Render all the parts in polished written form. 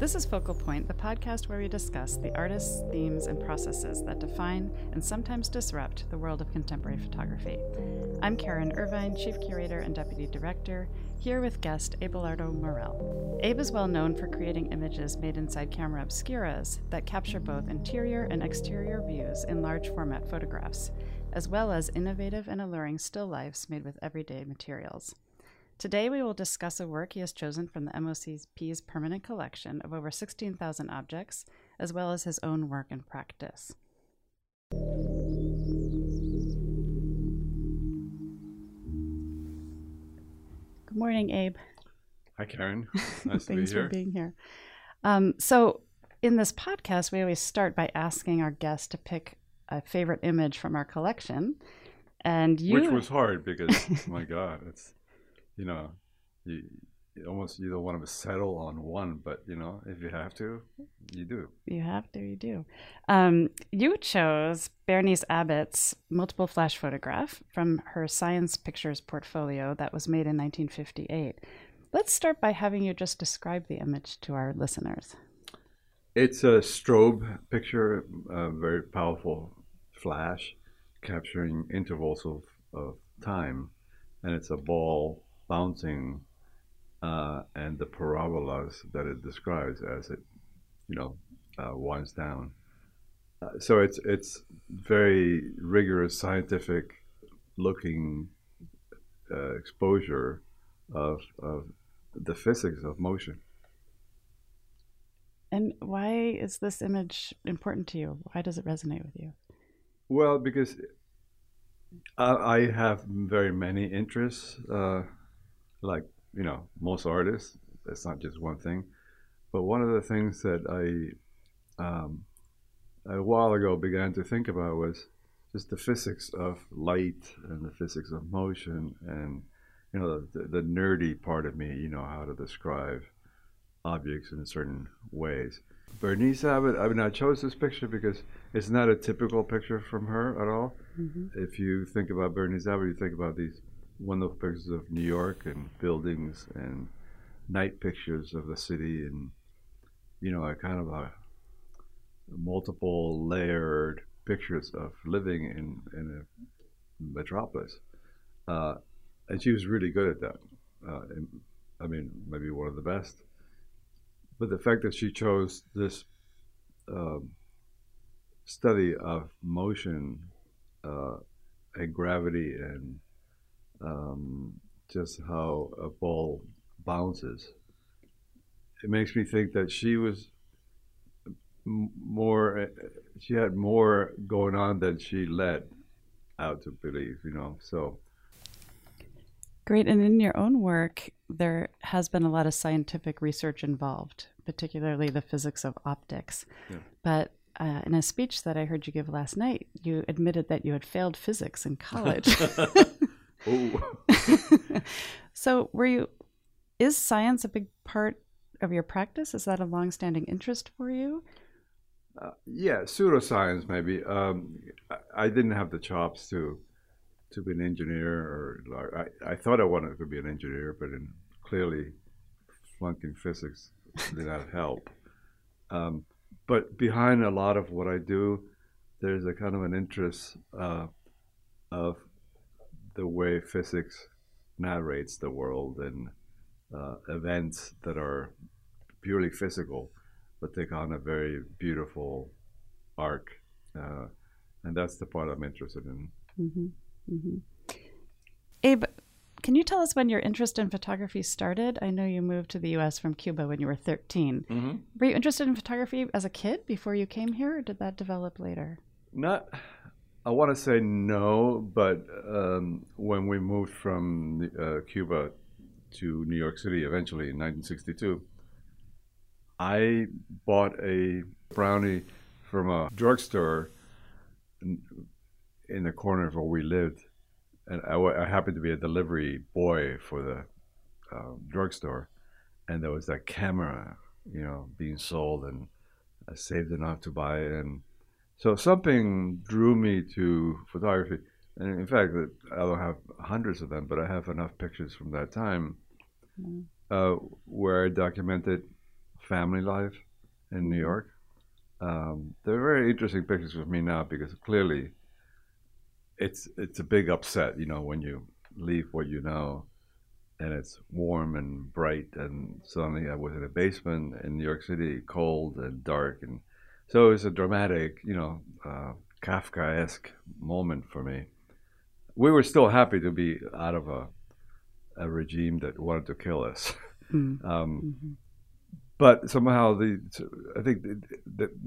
This is Focal Point, the podcast where we discuss the artists, themes, and processes that define and sometimes disrupt the world of contemporary photography. I'm Karen Irvine, Chief Curator and Deputy Director, here with guest Abelardo Morell. Abe is well known for creating images made inside camera obscuras that capture both interior and exterior views in large format photographs, as well as innovative and alluring still lifes made with everyday materials. Today we will discuss a work he has chosen from the MOCP's permanent collection of over 16,000 objects, as well as his own work and practice. Good morning, Abe. Hi, Karen. Nice to be here. Thanks for being here. So in this podcast, we always start by asking our guests to pick a favorite image from our collection. And you... Which was hard because, my God, it's... You know, you don't want to settle on one, but, you know, if you have to, you do. You chose Bernice Abbott's multiple flash photograph from her Science Pictures portfolio that was made in 1958. Let's start by having you just describe the image to our listeners. It's a strobe picture, a very powerful flash capturing intervals of time, and it's a ball bouncing and the parabolas that it describes as it, you know, winds down. So it's very rigorous, scientific looking exposure of the physics of motion. And why is this image important to you? Why does it resonate with you? Well, because I have very many interests. Like, you know, most artists, it's not just one thing. But one of the things that I a while ago began to think about was just the physics of light and the physics of motion and, you know, the nerdy part of me, you know, how to describe objects in certain ways. Bernice Abbott, I mean, I chose this picture because it's not a typical picture from her at all. Mm-hmm. If you think about Bernice Abbott, you think about these wonderful pictures of New York and buildings and night pictures of the city and, you know, a kind of a multiple layered pictures of living in a metropolis. And she was really good at that. I mean, maybe one of the best. But the fact that she chose this study of motion and gravity and just how a ball bounces. It makes me think that she was more, she had more going on than she led out to believe, you know, so. Great, and in your own work, there has been a lot of scientific research involved, particularly the physics of optics. Yeah. But in a speech that I heard you give last night, you admitted that you had failed physics in college. Oh. So is science a big part of your practice? Is that a long-standing interest for you? Yeah, pseudoscience maybe. I didn't have the chops to be an engineer, or I thought I wanted to be an engineer, but clearly flunking physics did not help. But behind a lot of what I do, there's a kind of an interest of the way physics narrates the world and events that are purely physical, but take on a very beautiful arc. And that's the part I'm interested in. Mm-hmm. Mm-hmm. Abe, can you tell us when your interest in photography started? I know you moved to the U.S. from Cuba when you were 13. Mm-hmm. Were you interested in photography as a kid before you came here, or did that develop later? I want to say no, but when we moved from Cuba to New York City eventually in 1962, I bought a brownie from a drugstore in the corner of where we lived. And I happened to be a delivery boy for the drugstore. And there was that camera, you know, being sold, and I saved enough to buy it. So something drew me to photography. And in fact, I don't have hundreds of them, but I have enough pictures from that time where I documented family life in New York. They're very interesting pictures with me now because clearly it's a big upset, you know, when you leave what you know and it's warm and bright, and suddenly I was in a basement in New York City, cold and dark. And so it's a dramatic, you know, Kafkaesque moment for me. We were still happy to be out of a regime that wanted to kill us. Mm-hmm. But somehow, I think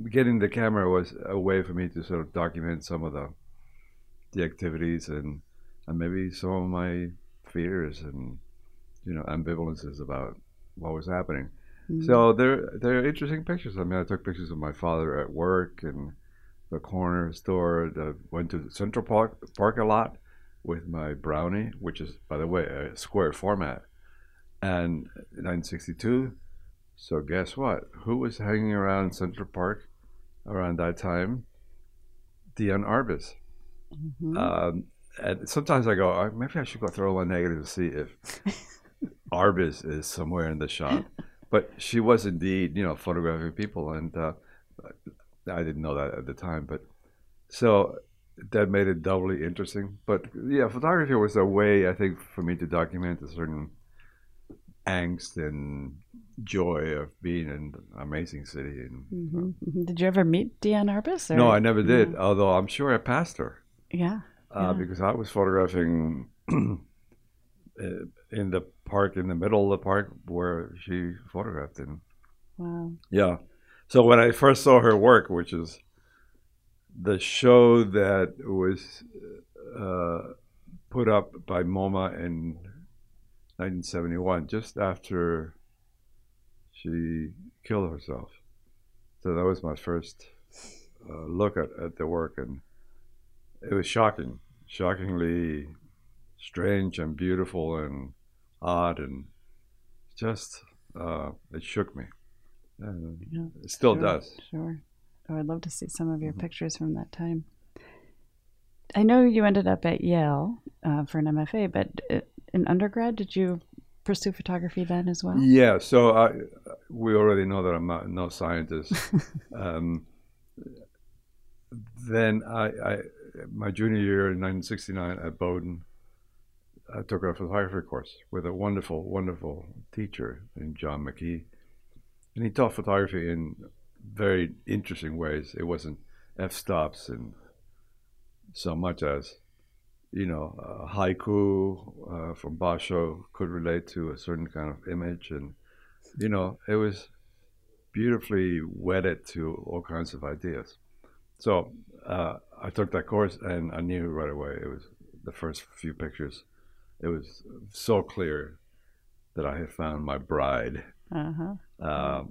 getting the camera was a way for me to sort of document some of the activities and maybe some of my fears and, you know, ambivalences about what was happening. Mm-hmm. So they're interesting pictures. I mean, I took pictures of my father at work and the corner store. I went to Central Park a lot with my Brownie, which is, by the way, a square format. And 1962. So guess what? Who was hanging around Central Park around that time? Diane Arbus. Mm-hmm. And sometimes I go, maybe I should go throw one negative to see if Arbus is somewhere in the shop. But she was indeed, you know, photographing people, and I didn't know that at the time. But so that made it doubly interesting. But yeah, photography was a way, I think, for me to document a certain angst and joy of being in an amazing city. And, mm-hmm. Did you ever meet Diane Arbus? Or? No, I never did, yeah. Although I'm sure I passed her. Yeah. Because I was photographing in the park, in the middle of the park where she photographed in. Wow. Yeah. So when I first saw her work, which is the show that was put up by MoMA in 1971, just after she killed herself. So that was my first look at the work, and it was shocking, shockingly strange and beautiful and odd, and just it shook me. Yeah, it still does. Sure. Oh, I'd love to see some of your pictures from that time. I know you ended up at Yale for an MFA, but in undergrad, did you pursue photography then as well? Yeah, so we already know that I'm no scientist. Then my junior year in 1969 at Bowdoin, I took a photography course with a wonderful, wonderful teacher named John McKee. And he taught photography in very interesting ways. It wasn't f-stops and so much as, you know, haiku from Basho could relate to a certain kind of image. And, you know, it was beautifully wedded to all kinds of ideas. So I took that course, and I knew right away, it was the first few pictures, it was so clear that I had found my bride. Uh-huh.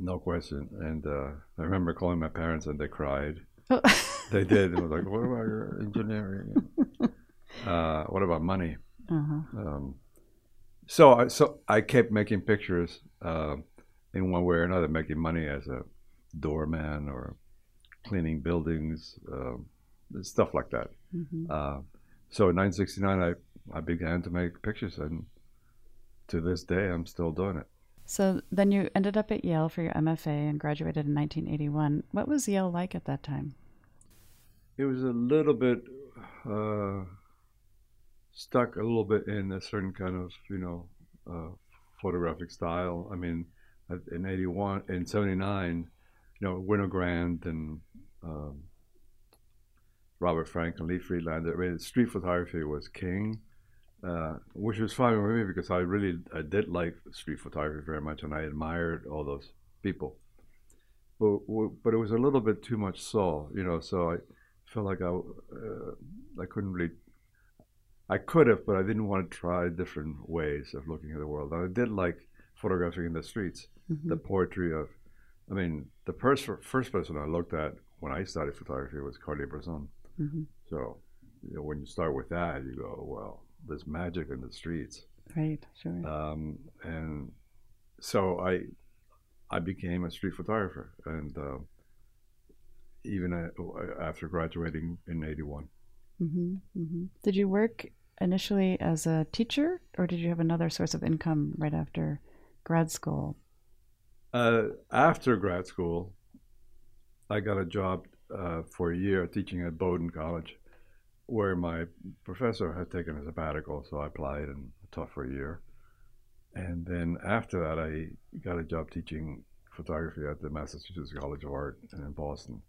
No question. And I remember calling my parents, and they cried. Oh. They did. And I was like, what about your engineering? What about money? Uh-huh. So I kept making pictures in one way or another, making money as a doorman or cleaning buildings, stuff like that. Mm-hmm. So in 1969, I began to make pictures, and to this day, I'm still doing it. So then you ended up at Yale for your MFA and graduated in 1981. What was Yale like at that time? It was a little bit stuck a little bit in a certain kind of, you know, photographic style. I mean, in 79, you know, Winogrand and Robert Frank and Lee Friedlander. I mean, street photography was king, which was fine with me because I did like street photography very much, and I admired all those people. But it was a little bit too much soul, you know. So I felt like I couldn't really. I could have, but I didn't want to try different ways of looking at the world. And I did like photographing in the streets, mm-hmm. the poetry of. I mean, the first person I looked at when I started photography was Cartier-Bresson. Mm-hmm. So, you know, when you start with that, you go, well, there's magic in the streets. Right, sure. And so I became a street photographer, and even after graduating in 81. Mm-hmm, mm-hmm. Did you work initially as a teacher, or did you have another source of income right after grad school? After grad school, I got a job for a year teaching at Bowdoin College, where my professor had taken a sabbatical, so I applied and taught for a year. And then after that, I got a job teaching photography at the Massachusetts College of Art in Boston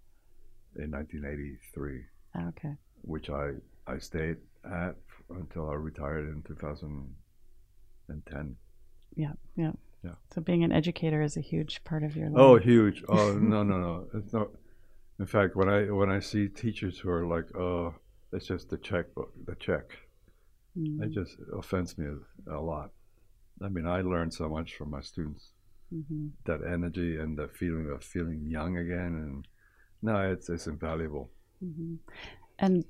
in 1983. Okay. Which I stayed at until I retired in 2010. Yeah, yeah. Yeah. So being an educator is a huge part of your life. Oh, huge. Oh, no, no, no. It's not. In fact, when I see teachers who are like, oh, it's just the checkbook, the check. Mm. It just offends me a lot. I mean, I learned so much from my students. Mm-hmm. That energy and the feeling of feeling young again, and no, it's invaluable. Mm-hmm. And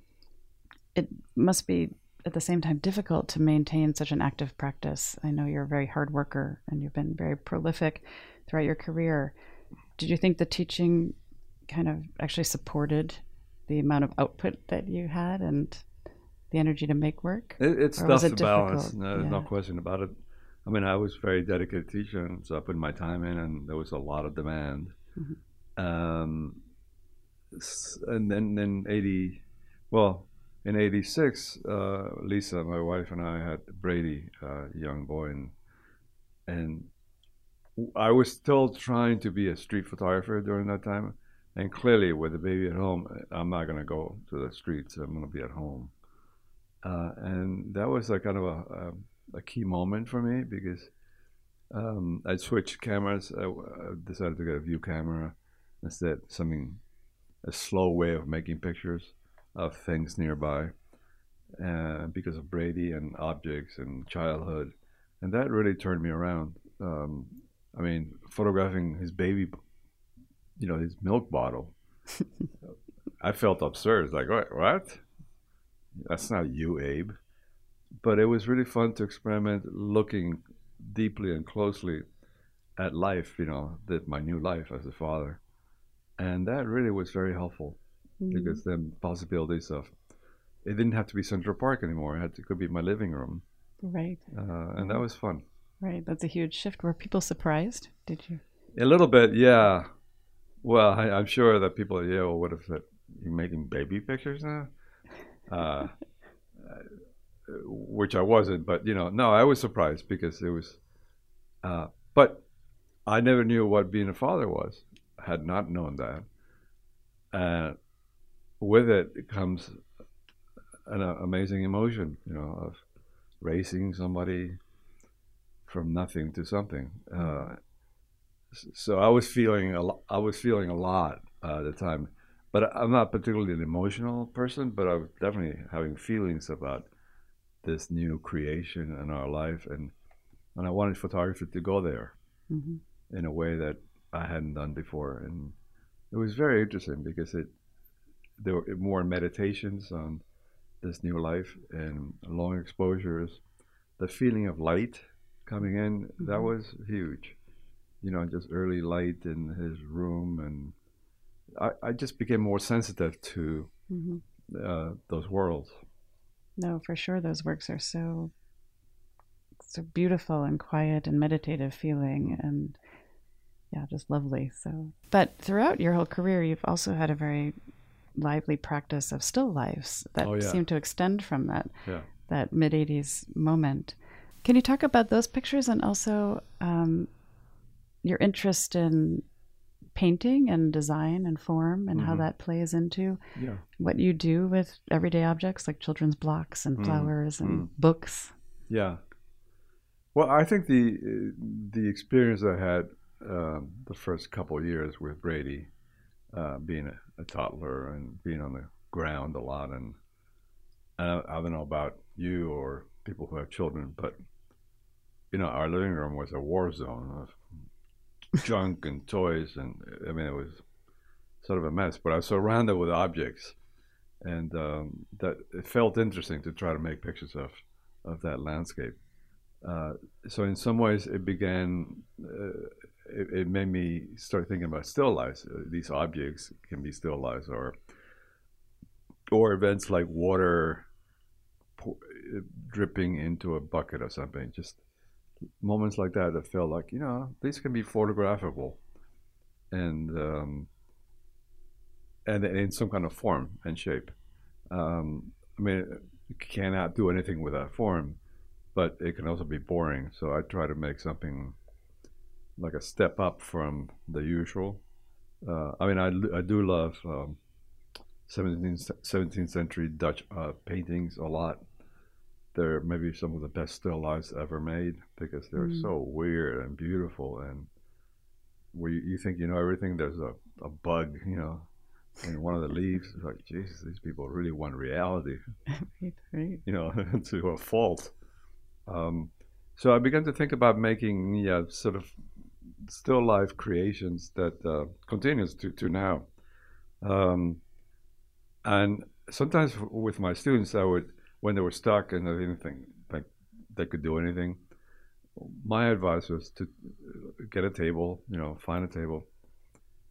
it must be at the same time difficult to maintain such an active practice. I know you're a very hard worker and you've been very prolific throughout your career. Did you think the teaching kind of actually supported the amount of output that you had and the energy to make work? It's tough to balance. No, there's no question about it. I mean, I was a very dedicated teacher, and so I put my time in, and there was a lot of demand. Mm-hmm. And then in 86, Lisa, my wife, and I had Brady, a young boy, and I was still trying to be a street photographer during that time. And clearly, with the baby at home, I'm not going to go to the streets. I'm going to be at home. And that was a kind of a key moment for me, because I switched cameras. I decided to get a view camera instead, a slow way of making pictures of things nearby, because of Brady and objects and childhood. And that really turned me around. I mean, photographing his baby, his milk bottle. I felt absurd, like, what? That's not you, Abe. But it was really fun to experiment, looking deeply and closely at life, that my new life as a father. And that really was very helpful, because the possibilities of, it didn't have to be Central Park anymore. It could be my living room. Right. And that was fun. Right. That's a huge shift. Were people surprised? Did you? A little bit, yeah. Well, I'm sure that people at Yale would have said, you're making baby pictures now? Which I wasn't, but, no, I was surprised, because it was, but I never knew what being a father was. Had not known that. With it comes an amazing emotion, of raising somebody from nothing to something. So I was feeling a lot at the time, but I'm not particularly an emotional person, but I was definitely having feelings about this new creation in our life, and I wanted photography to go there, mm-hmm. in a way that I hadn't done before. And it was very interesting, because there were more meditations on this new life and long exposures. The feeling of light coming in, mm-hmm. that was huge. Just early light in his room, and I just became more sensitive to mm-hmm. Those worlds. No, for sure, those works are so beautiful and quiet and meditative feeling, and yeah, just lovely. So, but throughout your whole career, you've also had a very lively practice of still lives that seem to extend from that mid-'80s moment. Can you talk about those pictures, and also your interest in painting and design and form, and mm-hmm. how that plays into what you do with everyday objects like children's blocks and flowers mm-hmm. and books? Yeah. Well, I think the experience I had the first couple of years with Brady, being a toddler and being on the ground a lot, and I don't know about you or people who have children, but our living room was a war zone of junk and toys, and I mean, it was sort of a mess, but I was surrounded with objects, and that it felt interesting to try to make pictures of that landscape. So in some ways it began, it made me start thinking about still lives. These objects can be still lives, or events like water dripping into a bucket or something. Just moments like that that felt like, you know, these can be photographable and in some kind of form and shape. I mean, you cannot do anything with that form, but it can also be boring. So I try to make something like a step up from the usual. I mean, I do love 17th century Dutch paintings a lot. They're maybe some of the best still lifes ever made because they're so weird and beautiful, and where you think you know everything, there's a bug, you know, in one of the leaves. It's like, Jesus, these people really want reality, right. You know, to a fault. So I began to think about making, sort of still life creations that continues to now. And sometimes with my students, I would, when they were stuck and they didn't think like they could do anything, my advice was to get a table, you know, find a table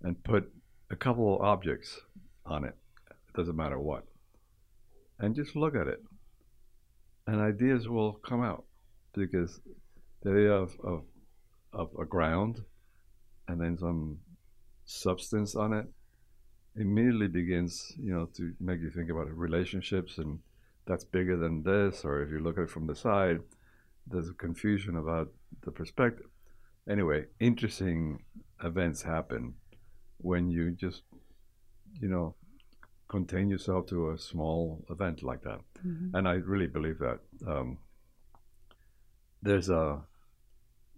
and put a couple of objects on it. It doesn't matter what. And just look at it. And ideas will come out, because the idea of a ground and then some substance on it immediately begins, you know, to make you think about relationships, and that's bigger than this, or if you look at it from the side, there's a confusion about the perspective. Anyway, interesting events happen when you just, you know, contain yourself to a small event like that. Mm-hmm. And I really believe that. There's a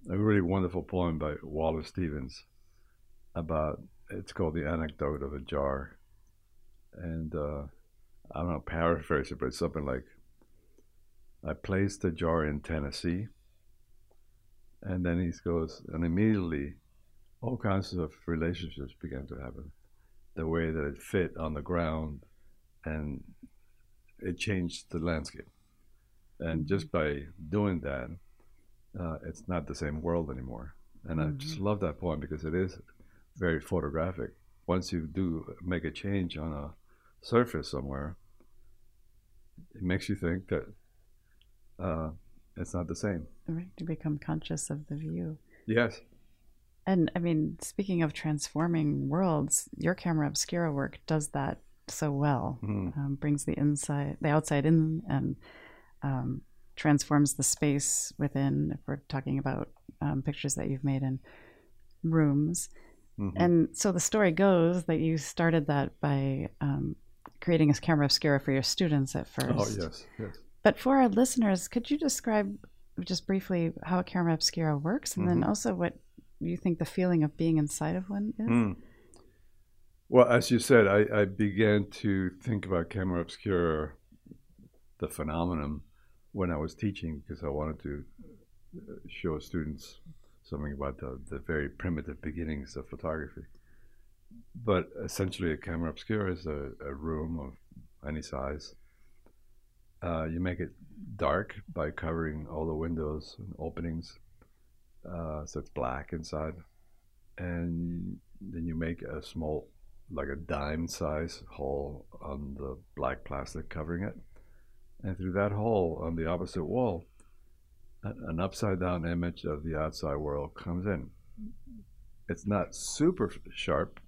really wonderful poem by Wallace Stevens about, it's called The Anecdote of a Jar. And I don't know, paraphrase it, but it's something like, I placed the jar in Tennessee. And then he goes, and immediately all kinds of relationships began to happen. The way that it fit on the ground, and it changed the landscape. And just by doing that, it's not the same world anymore. And I just love that poem because it is very photographic. Once you do make a change on a surface somewhere, it makes you think that it's not the same. Right, to become conscious of the view. Yes. And I mean, speaking of transforming worlds, your camera obscura work does that so well. Brings the outside in, and transforms the space within, if we're talking about pictures that you've made in rooms. And so the story goes that you started that by creating a camera obscura for your students at first. Oh, yes, yes. But for our listeners, could you describe just briefly how a camera obscura works, and then also what you think the feeling of being inside of one is? Well, as you said, I began to think about camera obscura, the phenomenon, when I was teaching, because I wanted to show students something about the very primitive beginnings of photography. But essentially, a camera obscura is a room of any size. You make it dark by covering all the windows and openings, so it's black inside, and then you make a small, like a dime size hole on the black plastic covering it, and through that hole on the opposite wall, an upside down image of the outside world comes in. It's not super sharp,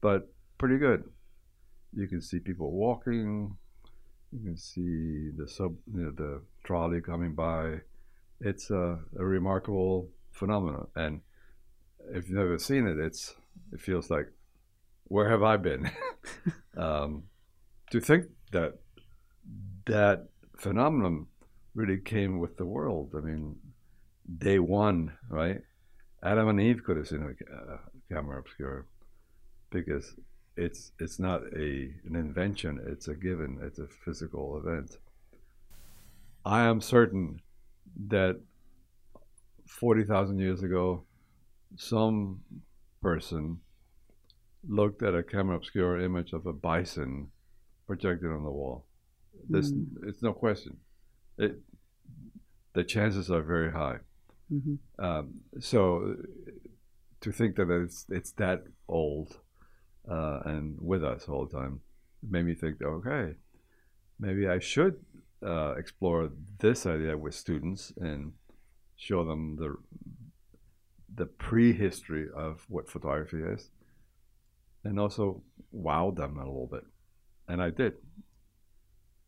but pretty good. You can see people walking, you can see the trolley coming by. It's a remarkable phenomenon, and if you've never seen it, it feels like, where have I been? To think that that phenomenon really came with the world. I mean, day one, right? Adam and Eve could have seen a camera obscura, because it's not an invention. It's a given. It's a physical event. I am certain that 40,000 years ago, some person looked at a camera obscura image of a bison projected on the wall. This, it's no question. The chances are very high. So to think that it's that old and with us all the time, made me think, okay, maybe I should explore this idea with students and show them the prehistory of what photography is, and also wow them a little bit. And I did.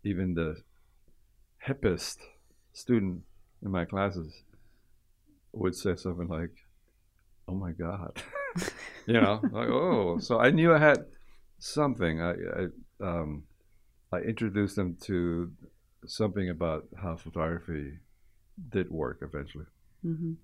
Even the hippest student in my classes would say something like, "Oh my God," you know, like, oh. So I knew I had something. I introduced them to something about how photography did work eventually. Mm-hmm.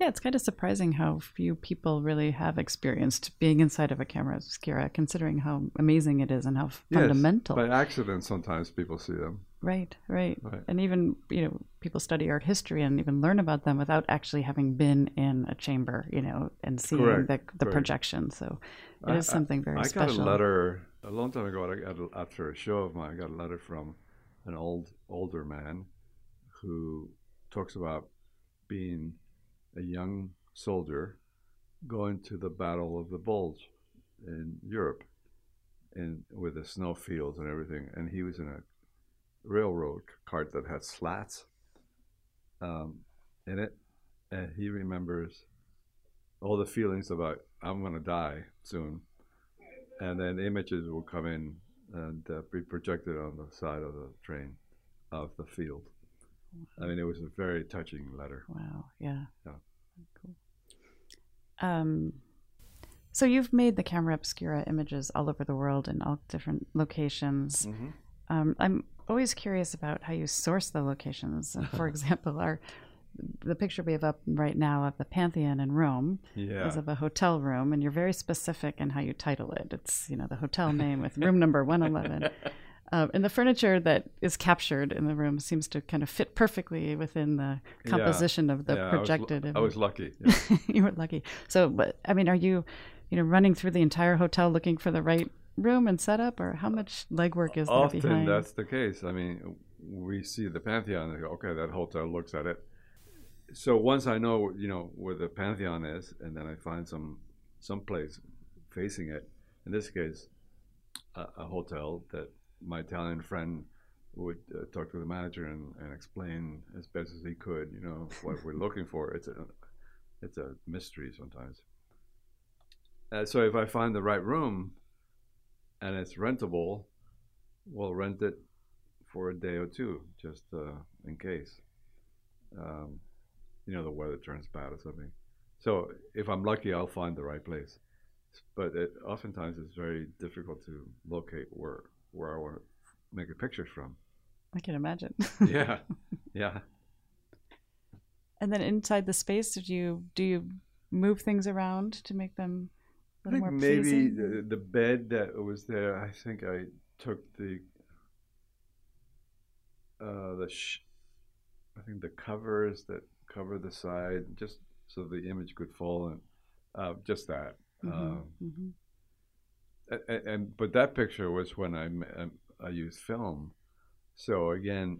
Yeah, it's kind of surprising how few people really have experienced being inside of a camera obscura, considering how amazing it is and how fundamental. By accident, sometimes people see them. Right, right, right. And even, you know, people study art history and even learn about them without actually having been in a chamber, you know, and seeing the projection. So it is something very special. I got a letter a long time ago after a show of mine. I got a letter from an older man who talks about being a young soldier going to the Battle of the Bulge in Europe, and with the snowfields and everything, and he was in a railroad cart that had slats in it, and he remembers all the feelings about I'm gonna die soon, and then images will come in and be projected on the side of the train of the field. I mean, it was a very touching letter. Wow, yeah. Yeah. Cool. So you've made the camera obscura images all over the world in all different locations. Mm-hmm. I'm always curious about how you source the locations. For example, the picture we have up right now of the Pantheon in Rome is of a hotel room, and you're very specific in how you title it. It's, you know, the hotel name with room number 111. And the furniture that is captured in the room seems to kind of fit perfectly within the composition of the projected. I was lucky. Yeah. You were lucky. So, but I mean, are you, you know, running through the entire hotel looking for the right room and setup, or how much legwork is there behind? Often that's the case. I mean, we see the Pantheon and go, okay, that hotel looks at it. So once I know, you know, where the Pantheon is, and then I find some place facing it. In this case, a hotel that my Italian friend would talk to the manager and explain as best as he could, you know, what we're looking for. It's a mystery sometimes. So if I find the right room and it's rentable, we'll rent it for a day or two, just in case, you know, the weather turns bad or something. So if I'm lucky, I'll find the right place. But oftentimes it's very difficult to locate where I want to make a picture from. I can imagine. Yeah, yeah. And then inside the space, do you move things around to make them a little more pleasing? Maybe the bed that was there, I think I took the covers that cover the side, just so the image could fall in. Just that. Mm-hmm, mm-hmm. But that picture was when I used film. So again,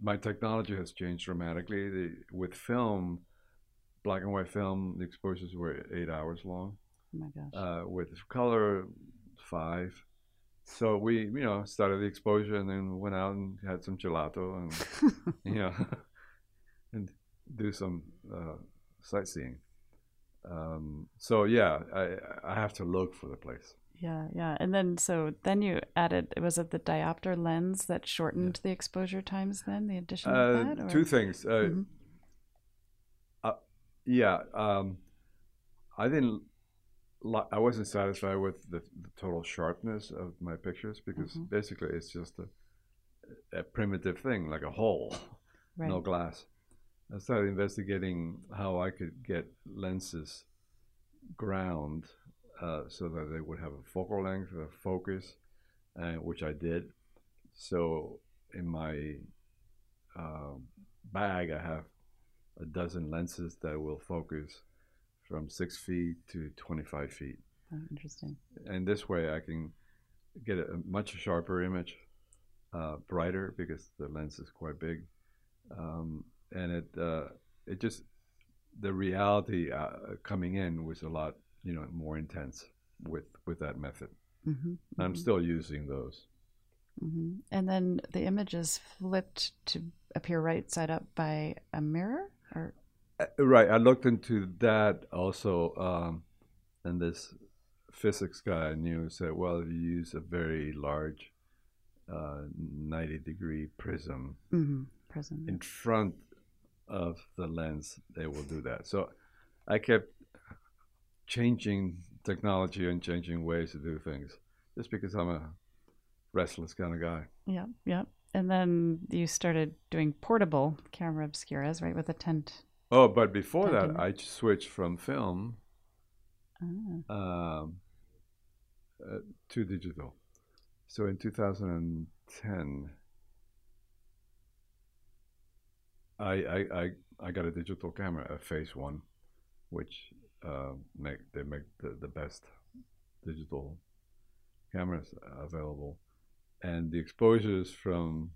my technology has changed dramatically. With film, black and white film, the exposures were 8 hours long. Oh my gosh. With color, 5. So we, you know, started the exposure and then went out and had some gelato and, you know, and do some sightseeing. So yeah, I have to look for the place. Yeah, yeah. And then so you added, was it the diopter lens that shortened the exposure times then, the addition of that? Or? Two things. Mm-hmm. I wasn't satisfied with the total sharpness of my pictures, because mm-hmm. basically it's just a primitive thing, like a hole, right. No glass. I started investigating how I could get lenses ground so that they would have a focal length, a focus, which I did. So in my bag, I have a dozen lenses that will focus from 6 feet to 25 feet. Oh, interesting. And this way I can get a much sharper image, brighter, because the lens is quite big. And it just, the reality coming in was a lot, you know, more intense with that method. Mm-hmm, I'm still using those. Mm-hmm. And then the image is flipped to appear right side up by a mirror? Or? Right. I looked into that also. And this physics guy I knew said, well, if you use a very large 90-degree prism, mm-hmm. In front of the lens, they will do that. So I kept changing technology and changing ways to do things just because I'm a restless kind of guy. Yeah, yeah. And then you started doing portable camera obscuras, right, with a tent. Oh, but before that, I switched from film to digital. So in 2010, I got a digital camera, a Phase 1, which they make the best digital cameras available. And the exposures from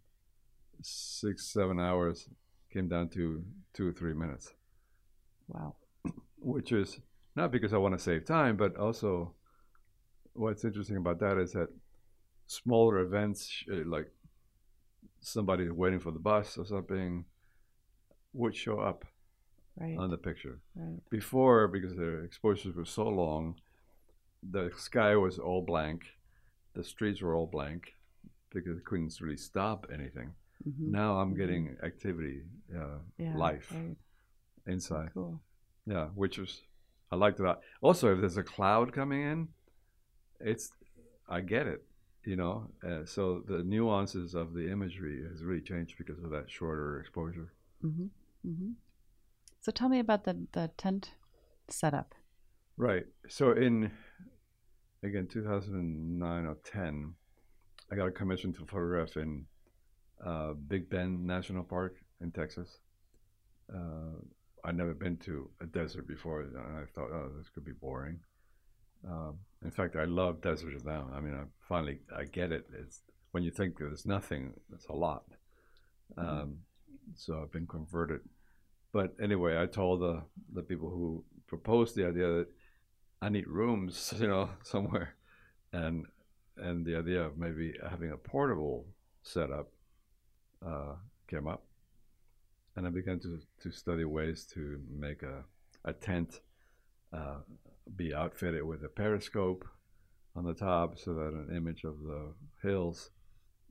6-7 hours came down to 2 or 3 minutes. Wow. Which is not because I want to save time, but also what's interesting about that is that smaller events, like somebody waiting for the bus or something, would show up on the picture. Right. Before, because the exposures were so long, the sky was all blank, the streets were all blank, because it couldn't really stop anything. Mm-hmm. Now I'm getting activity, life inside. Cool. Yeah, which was, I liked that. Also, if there's a cloud coming in, I get it, you know? So the nuances of the imagery has really changed because of that shorter exposure. Mm-hmm. Mm-hmm. So tell me about the tent setup. Right. So in, again, 2009 or 10, I got a commission to photograph in Big Bend National Park in Texas. I'd never been to a desert before, and I thought, oh, this could be boring. In fact, I love deserts now. I mean, I finally get it. It's when you think there's nothing, it's a lot. Mm-hmm. So I've been converted. But anyway, I told the people who proposed the idea that I need rooms, you know, somewhere. And the idea of maybe having a portable setup came up. And I began to study ways to make a tent be outfitted with a periscope on the top so that an image of the hills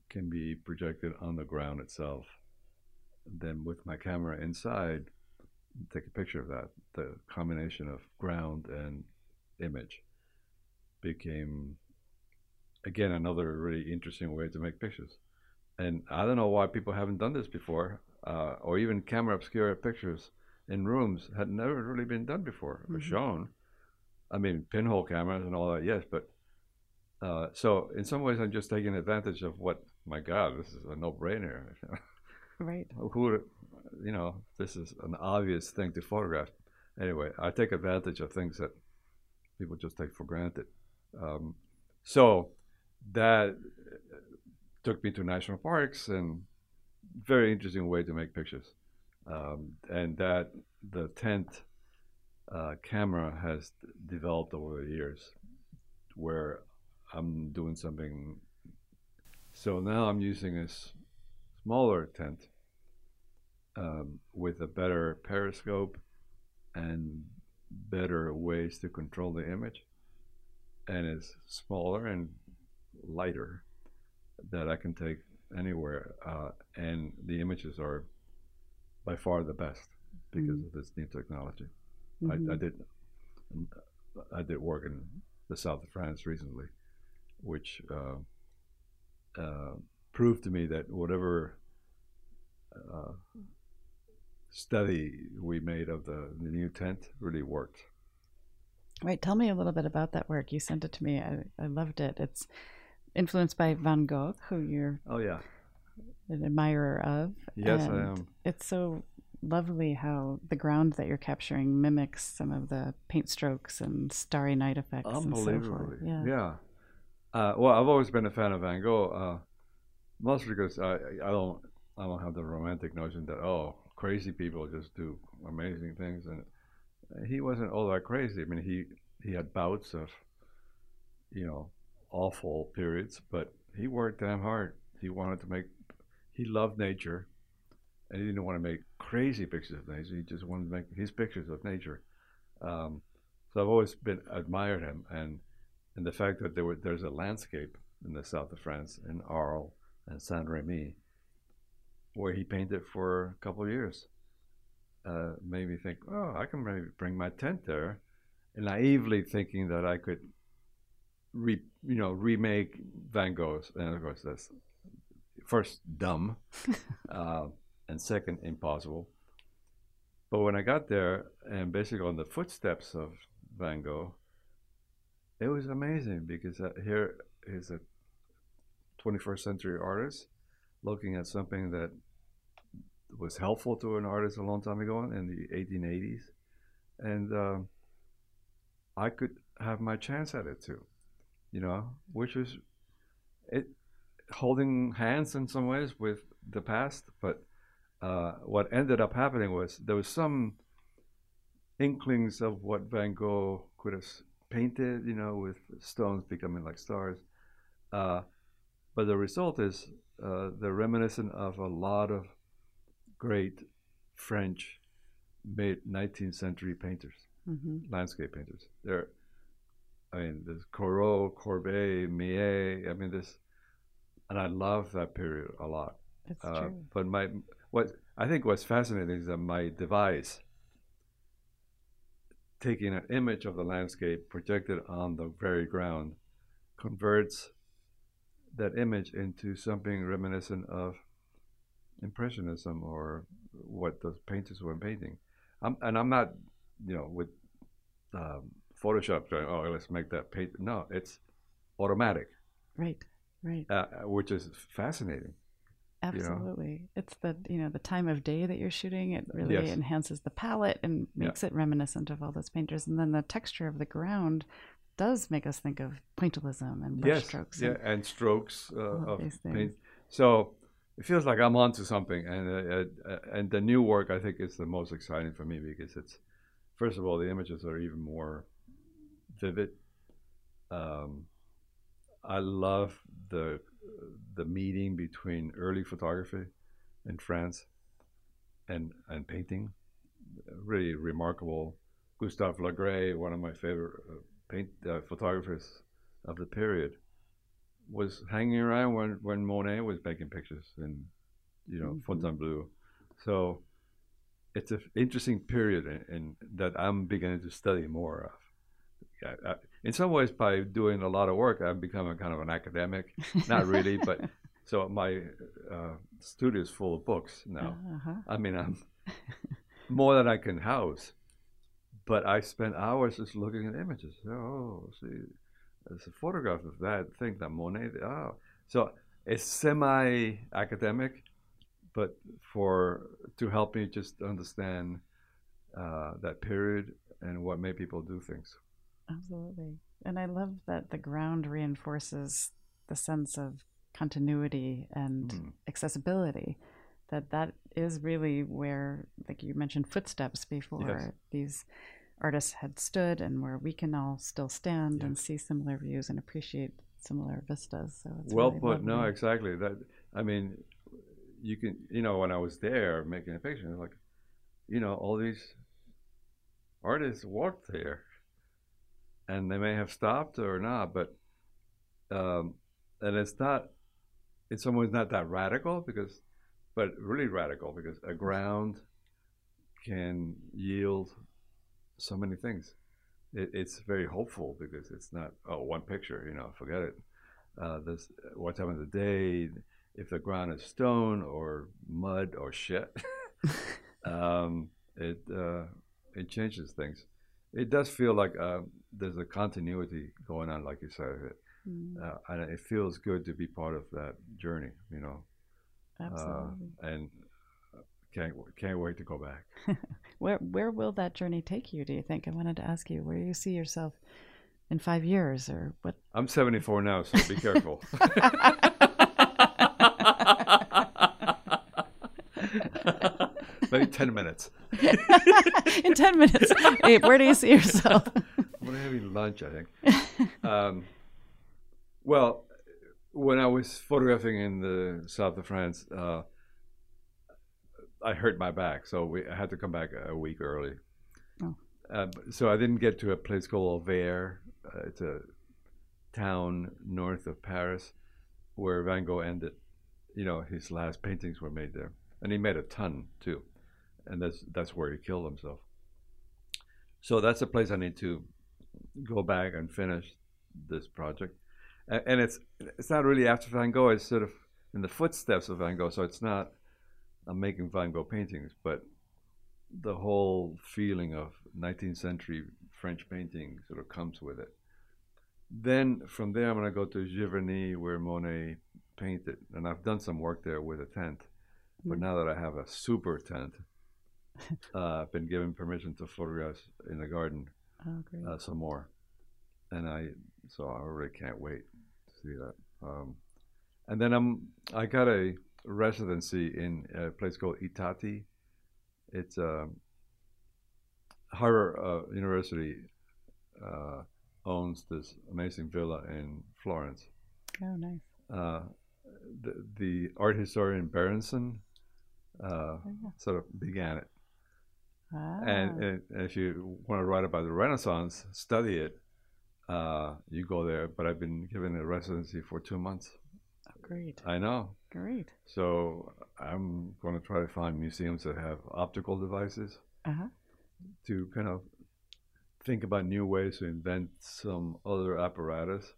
can be projected on the ground itself. Then with my camera inside, take a picture of that. The combination of ground and image became, again, another really interesting way to make pictures. And I don't know why people haven't done this before, or even camera obscura pictures in rooms had never really been done before or shown. I mean, pinhole cameras and all that, yes, but so in some ways I'm just taking advantage of what, my God, this is a no-brainer. Right. Who, you know, this is an obvious thing to photograph. Anyway, I take advantage of things that people just take for granted. So that took me to national parks, and very interesting way to make pictures. And that the tent camera has developed over the years, where I'm doing something. So now I'm using this smaller tent with a better periscope and better ways to control the image, and it's smaller and lighter that I can take anywhere, and the images are by far the best because of this new technology. I did work in the south of France recently, which proved to me that whatever study we made of the new tent really worked. Right. Tell me a little bit about that work. You sent it to me. I loved it. It's influenced by Van Gogh, who you're an admirer of. Yes, and I am. It's so lovely how the ground that you're capturing mimics some of the paint strokes and starry night effects. Unbelievably. And so forth. Yeah. Well, I've always been a fan of Van Gogh. Mostly because I don't have the romantic notion that, oh, crazy people just do amazing things, and he wasn't all that crazy. I mean, he had bouts of, you know, awful periods, but he worked damn hard He wanted to make, he loved nature, and he didn't want to make crazy pictures of nature. He just wanted to make his pictures of nature. So I've always been admired him, and the fact that there's a landscape in the south of France, in Arles and Saint-Rémy, where he painted for a couple of years, made me think, oh, I can maybe bring my tent there, and naively thinking that I could remake Van Gogh's, and of course that's first dumb, and second impossible. But when I got there, and basically on the footsteps of Van Gogh, it was amazing, because here is a 21st century artist looking at something that was helpful to an artist a long time ago in the 1880s, and I could have my chance at it too, which was it, holding hands in some ways with the past. But what ended up happening was there was some inklings of what Van Gogh could have painted, with stones becoming like stars, but the result is they're reminiscent of a lot of great French mid-19th century painters, landscape painters. There's Corot, Corbet, Millet. And I love that period a lot. That's true. But I think what's fascinating is that my device, taking an image of the landscape projected on the very ground, converts that image into something reminiscent of Impressionism or what those painters were painting. I'm not, with Photoshop going, oh, let's make that paint. No, it's automatic. Right. Which is fascinating. Absolutely. It's the, the time of day that you're shooting. It really enhances the palette and makes it reminiscent of all those painters. And then the texture of the ground does make us think of pointillism and brush strokes. And strokes of paint. So it feels like I'm onto something, and the new work, I think, is the most exciting for me, because it's, first of all, the images are even more vivid. I love the meeting between early photography in France and painting. Really remarkable. Gustave Le Gray, one of my favorite photographers of the period, was hanging around when Monet was making pictures in, Fontainebleau. So it's an interesting period in that I'm beginning to study more of. I, in some ways, by doing a lot of work, I've become a kind of an academic. Not really, but so my studio is full of books now. I'm more than I can house, but I spend hours just looking at images. Oh, see, there's a photograph of that thing that Monet did. Oh. So it's semi-academic, but to help me just understand that period and what made people do things. Absolutely. And I love that the ground reinforces the sense of continuity and accessibility, that is really where, like you mentioned, footsteps before, these artists had stood, and where we can all still stand and see similar views and appreciate similar vistas. So it's well really put. Lovely. No, exactly. That, you can, when I was there making a picture, like, all these artists walked there, and they may have stopped or not, but and it's not, in some ways, not that radical, but really radical, because a ground can yield so many things. It's very hopeful, because it's not, oh, one picture, forget it. What time of the day, if the ground is stone or mud or shit, it changes things. It does feel like there's a continuity going on, like you said, and it feels good to be part of that journey, Absolutely. And can't wait to go back. Where will that journey take you, do you think? I wanted to ask you, where you see yourself in 5 years, or what? I'm 74 now, so be careful. Maybe 10 minutes. In 10 minutes. Abe, where do you see yourself? We're having lunch, I think. Well, when I was photographing in the south of France, I hurt my back, so I had to come back a week early. Oh. So I didn't get to a place called Auvers. It's a town north of Paris where Van Gogh ended. You know, his last paintings were made there, and he made a ton too, and that's where he killed himself. So that's a place I need to go back and finish this project, and it's not really after Van Gogh. It's sort of in the footsteps of Van Gogh. So it's not I'm making Van Gogh paintings, but the whole feeling of 19th century French painting sort of comes with it. Then from there, I'm going to go to Giverny, where Monet painted, and I've done some work there with a tent. But now that I have a super tent, I've been given permission to photograph in the garden some more, and so I really can't wait to see that. And then I got a residency in a place called I Tatti. It's Harvard University owns this amazing villa in Florence. Oh, nice. The art historian Berenson sort of began it. Ah. And if you want to write about the Renaissance, study it, you go there. But I've been given a residency for 2 months. Oh, great. I know. Great. So I'm going to try to find museums that have optical devices to kind of think about new ways to invent some other apparatus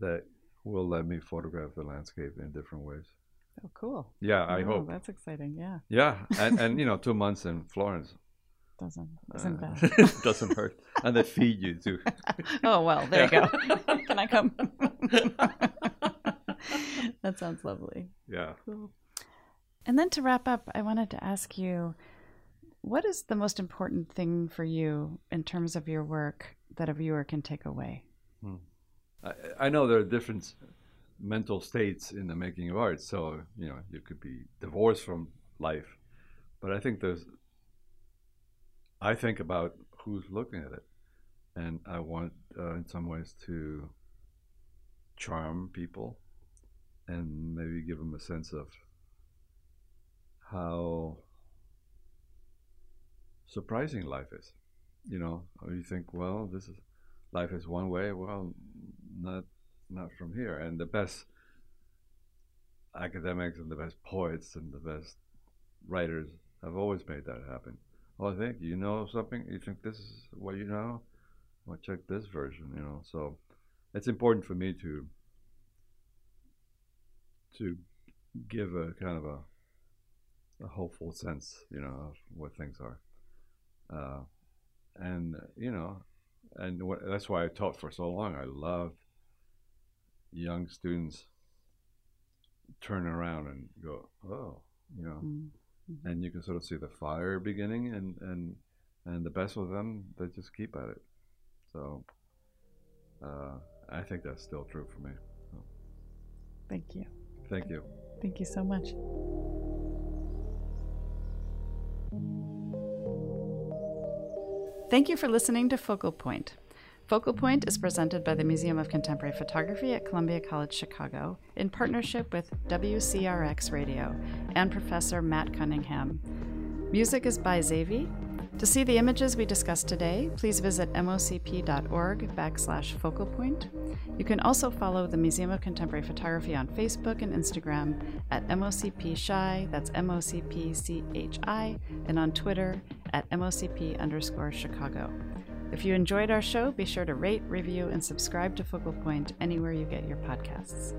that will let me photograph the landscape in different ways. Oh, cool. Yeah, I hope. That's exciting, yeah. Yeah, and you know, 2 months in Florence. Isn't bad. It doesn't hurt. And they feed you, too. Oh, well, there you go. Can I come? That sounds lovely. Yeah. Cool. And then to wrap up, I wanted to ask you, what is the most important thing for you in terms of your work that a viewer can take away? I know there are different mental states in the making of art, so you know you could be divorced from life, but I think I think about who's looking at it, and I want in some ways to charm people and maybe give them a sense of how surprising life is. You know, you think, well, life is one way, well, not from here. And the best academics and the best poets and the best writers have always made that happen. Oh, I think you know something? You think this is what you know? Well, check this version, you know. So it's important for me to give a kind of a hopeful sense, you know, of what things are. That's why I taught for so long. I loved young students turn around and go, oh, you know, and you can sort of see the fire beginning, and the best of them, they just keep at it. So I think that's still true for me. So. Thank you. Thank you. Thank you so much. Thank you for listening to Focal Point. Focal Point is presented by the Museum of Contemporary Photography at Columbia College Chicago in partnership with WCRX Radio and Professor Matt Cunningham. Music is by Xavi. To see the images we discussed today, please visit mocp.org/focalpoint. You can also follow the Museum of Contemporary Photography on Facebook and Instagram at mocpchi, that's mocpchi, and on Twitter at mocp_Chicago. If you enjoyed our show, be sure to rate, review, and subscribe to Focal Point anywhere you get your podcasts.